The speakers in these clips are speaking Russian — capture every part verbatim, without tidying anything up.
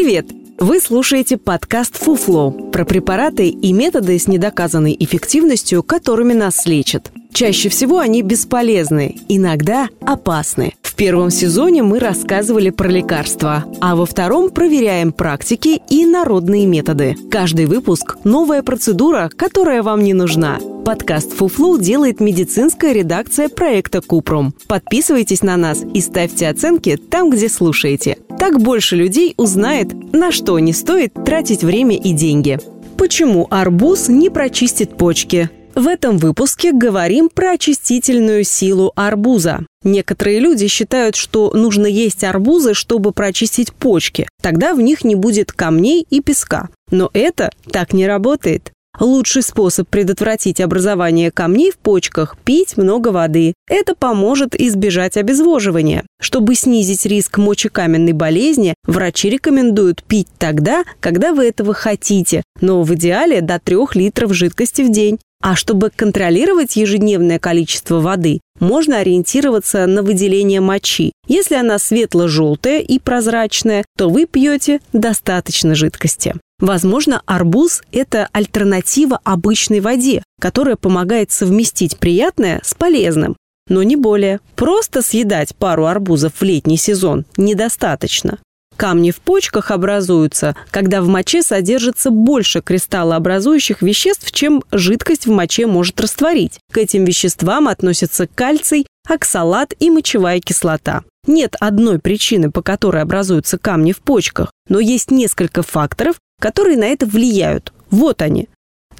Привет! Вы слушаете подкаст «Фуфло» про препараты и методы с недоказанной эффективностью, которыми нас лечат. Чаще всего они бесполезны, иногда опасны. В первом сезоне мы рассказывали про лекарства, а во втором проверяем практики и народные методы. Каждый выпуск – новая процедура, которая вам не нужна. Подкаст «Фуфло» делает медицинская редакция проекта «Купрум». Подписывайтесь на нас и ставьте оценки там, где слушаете. Так больше людей узнает, на что не стоит тратить время и деньги. Почему арбуз не прочистит почки? В этом выпуске говорим про очистительную силу арбуза. Некоторые люди считают, что нужно есть арбузы, чтобы прочистить почки. Тогда в них не будет камней и песка. Но это так не работает. Лучший способ предотвратить образование камней в почках – пить много воды. Это поможет избежать обезвоживания. Чтобы снизить риск мочекаменной болезни, врачи рекомендуют пить тогда, когда вы этого хотите, но в идеале до трёх литров жидкости в день. А чтобы контролировать ежедневное количество воды, можно ориентироваться на выделение мочи. Если она светло-желтая и прозрачная, то вы пьете достаточно жидкости. Возможно, арбуз – это альтернатива обычной воде, которая помогает совместить приятное с полезным. Но не более. Просто съедать пару арбузов в летний сезон недостаточно. Камни в почках образуются, когда в моче содержится больше кристаллообразующих веществ, чем жидкость в моче может растворить. К этим веществам относятся кальций, оксалат и мочевая кислота. Нет одной причины, по которой образуются камни в почках, но есть несколько факторов, которые на это влияют. Вот они.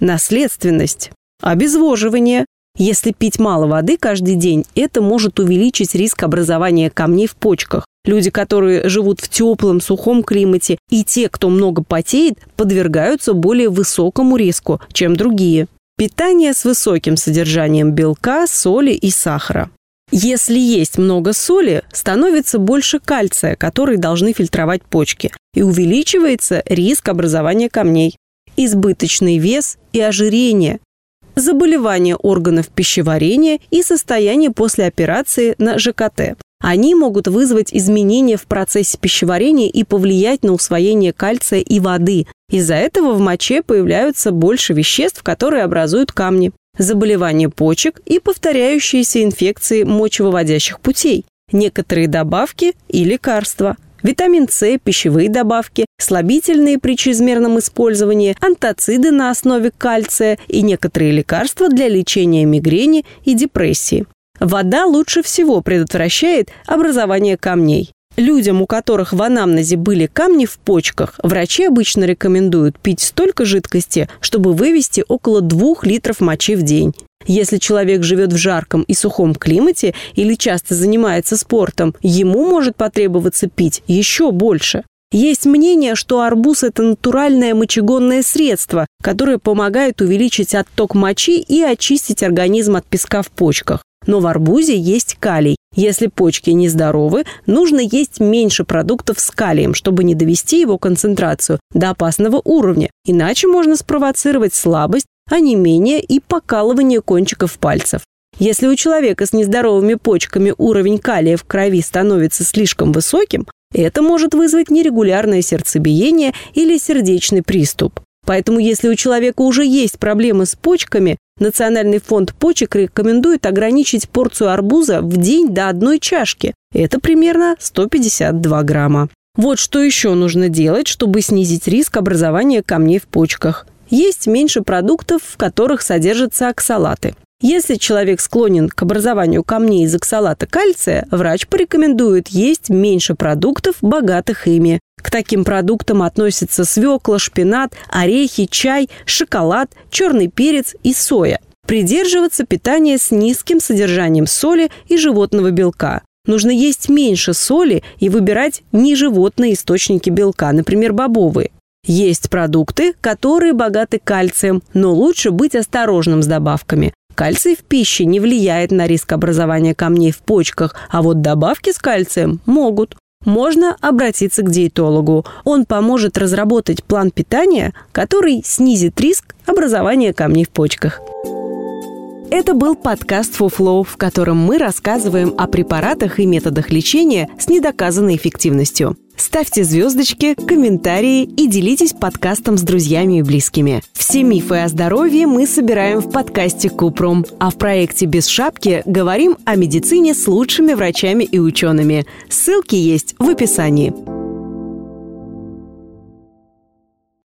Наследственность. Обезвоживание. Если пить мало воды каждый день, это может увеличить риск образования камней в почках. Люди, которые живут в теплом, сухом климате, и те, кто много потеет, подвергаются более высокому риску, чем другие. Питание с высоким содержанием белка, соли и сахара. Если есть много соли, становится больше кальция, который должны фильтровать почки, и увеличивается риск образования камней. Избыточный вес и ожирение. Заболевания органов пищеварения и состояние после операции на ЖКТ. Они могут вызвать изменения в процессе пищеварения и повлиять на усвоение кальция и воды. Из-за этого в моче появляются больше веществ, которые образуют камни. Заболевания почек и повторяющиеся инфекции мочевыводящих путей. Некоторые добавки и лекарства. Витамин С, пищевые добавки, слабительные при чрезмерном использовании, антациды на основе кальция и некоторые лекарства для лечения мигрени и депрессии. Вода лучше всего предотвращает образование камней. Людям, у которых в анамнезе были камни в почках, врачи обычно рекомендуют пить столько жидкости, чтобы вывести около двух литров мочи в день. Если человек живет в жарком и сухом климате или часто занимается спортом, ему может потребоваться пить еще больше. Есть мнение, что арбуз – это натуральное мочегонное средство, которое помогает увеличить отток мочи и очистить организм от песка в почках. Но в арбузе есть калий. Если почки нездоровы, нужно есть меньше продуктов с калием, чтобы не довести его концентрацию до опасного уровня, иначе можно спровоцировать слабость, онемение и покалывание кончиков пальцев. Если у человека с нездоровыми почками уровень калия в крови становится слишком высоким, это может вызвать нерегулярное сердцебиение или сердечный приступ. Поэтому, если у человека уже есть проблемы с почками, Национальный фонд почек рекомендует ограничить порцию арбуза в день до одной чашки. Это примерно сто пятьдесят два грамма. Вот что еще нужно делать, чтобы снизить риск образования камней в почках. Есть меньше продуктов, в которых содержатся оксалаты. Если человек склонен к образованию камней из оксалата кальция, врач порекомендует есть меньше продуктов, богатых ими. К таким продуктам относятся свекла, шпинат, орехи, чай, шоколад, черный перец и соя. Придерживаться питания с низким содержанием соли и животного белка. Нужно есть меньше соли и выбирать неживотные источники белка, например, бобовые. Есть продукты, которые богаты кальцием, но лучше быть осторожным с добавками. Кальций в пище не влияет на риск образования камней в почках, а вот добавки с кальцием могут. Можно обратиться к диетологу. Он поможет разработать план питания, который снизит риск образования камней в почках. Это был подкаст «Фуфло», в котором мы рассказываем о препаратах и методах лечения с недоказанной эффективностью. Ставьте звездочки, комментарии и делитесь подкастом с друзьями и близкими. Все мифы о здоровье мы собираем в подкасте «Купрум», а в проекте «Без шапки» говорим о медицине с лучшими врачами и учеными. Ссылки есть в описании.